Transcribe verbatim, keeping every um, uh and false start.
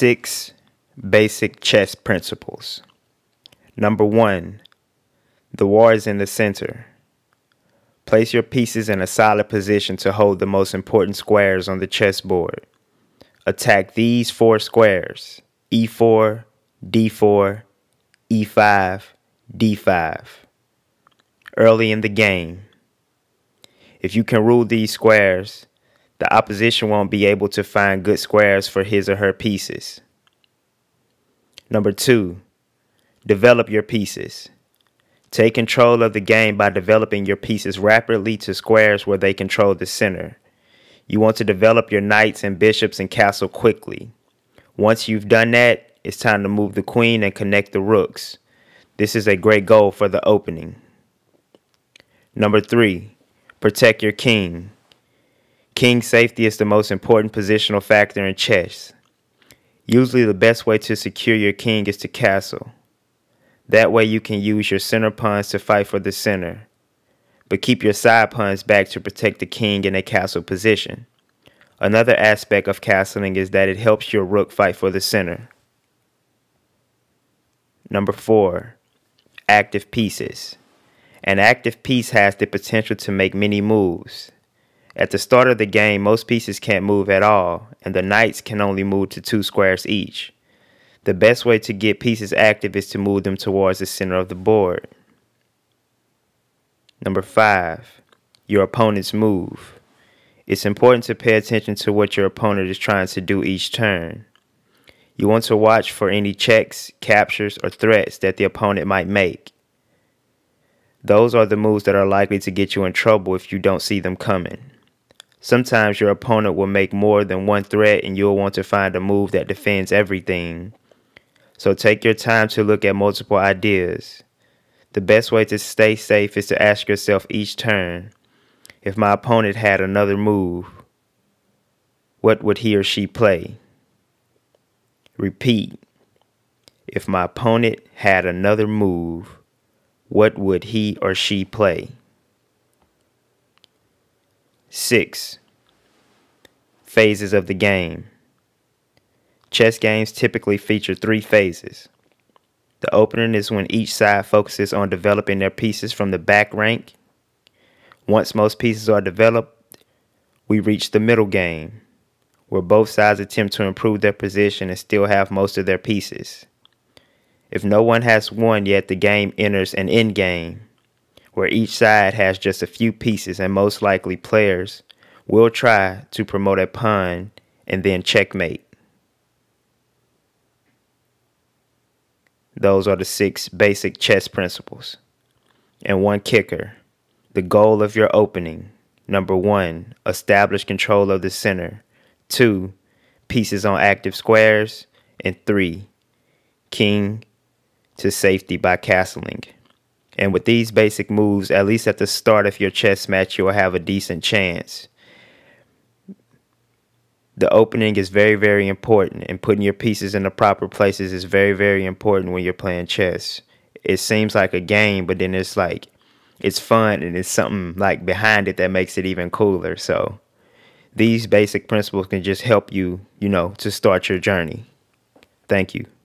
six basic chess principles. Number one, the war is in the center. Place your pieces in a solid position to hold the most important squares on the chessboard. Attack these four squares: e four, d four, e five, d five. Early in the game, if you can rule these squares, the opposition won't be able to find good squares for his or her pieces. Number two, develop your pieces. Take control of the game by developing your pieces rapidly to squares where they control the center. You want to develop your knights and bishops and castle quickly. Once you've done that, it's time to move the queen and connect the rooks. This is a great goal for the opening. Number three, protect your king. King safety is the most important positional factor in chess. Usually the best way to secure your king is to castle. That way you can use your center pawns to fight for the center, but keep your side pawns back to protect the king in a castle position. Another aspect of castling is that it helps your rook fight for the center. Number four, active pieces. An active piece has the potential to make many moves. At the start of the game, most pieces can't move at all, and the knights can only move to two squares each. The best way to get pieces active is to move them towards the center of the board. Number five, your opponent's move. It's important to pay attention to what your opponent is trying to do each turn. You want to watch for any checks, captures, or threats that the opponent might make. Those are the moves that are likely to get you in trouble if you don't see them coming. Sometimes your opponent will make more than one threat and you'll want to find a move that defends everything. So take your time to look at multiple ideas. The best way to stay safe is to ask yourself each turn, if my opponent had another move, what would he or she play? Repeat, if my opponent had another move, what would he or she play? Six, phases of the game. Chess games typically feature three phases. The opening is when each side focuses on developing their pieces from the back rank. Once most pieces are developed, we reach the middle game, where both sides attempt to improve their position and still have most of their pieces. If no one has won yet, the game enters an endgame, where each side has just a few pieces and most likely players will try to promote a pawn and then checkmate. Those are the six basic chess principles. And one kicker, the goal of your opening. Number one, establish control of the center. Two, pieces on active squares. And three, king to safety by castling. And with these basic moves, at least at the start of your chess match, you will have a decent chance. The opening is very, very important, and putting your pieces in the proper places is very, very important when you're playing chess. It seems like a game, but then it's like, it's fun, and it's something like behind it that makes it even cooler. So these basic principles can just help you, you know, to start your journey. Thank you.